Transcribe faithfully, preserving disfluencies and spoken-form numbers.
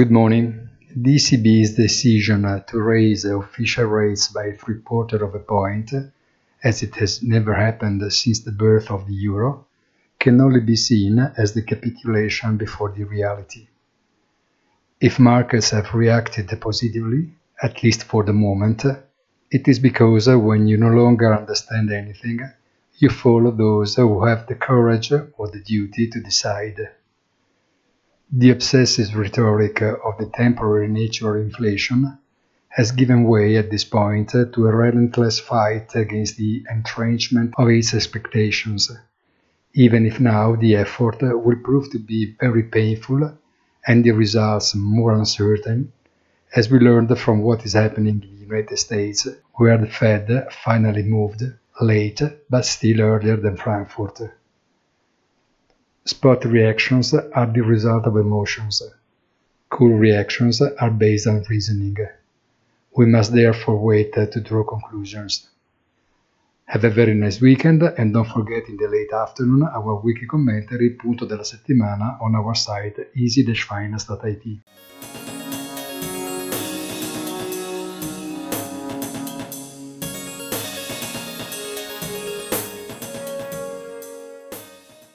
Good morning. The E C B's decision to raise official rates by three quarters of a point, as it has never happened since the birth of the euro, can only be seen as the capitulation before the reality. If markets have reacted positively, at least for the moment, it is because when you no longer understand anything, you follow those who have the courage or the duty to decide. The obsessive rhetoric of the temporary nature of inflation has given way at this point to a relentless fight against the entrenchment of its expectations, even if now the effort will prove to be very painful and the results more uncertain, as we learned from what is happening in the United States, where the Fed finally moved, late but still earlier than Frankfurt. Spot reactions are the result of emotions. Cool reactions are based on reasoning. We must therefore wait to draw conclusions. Have a very nice weekend, and don't forget in the late afternoon our weekly commentary Punto della Settimana on our site easy dash finance dot I T.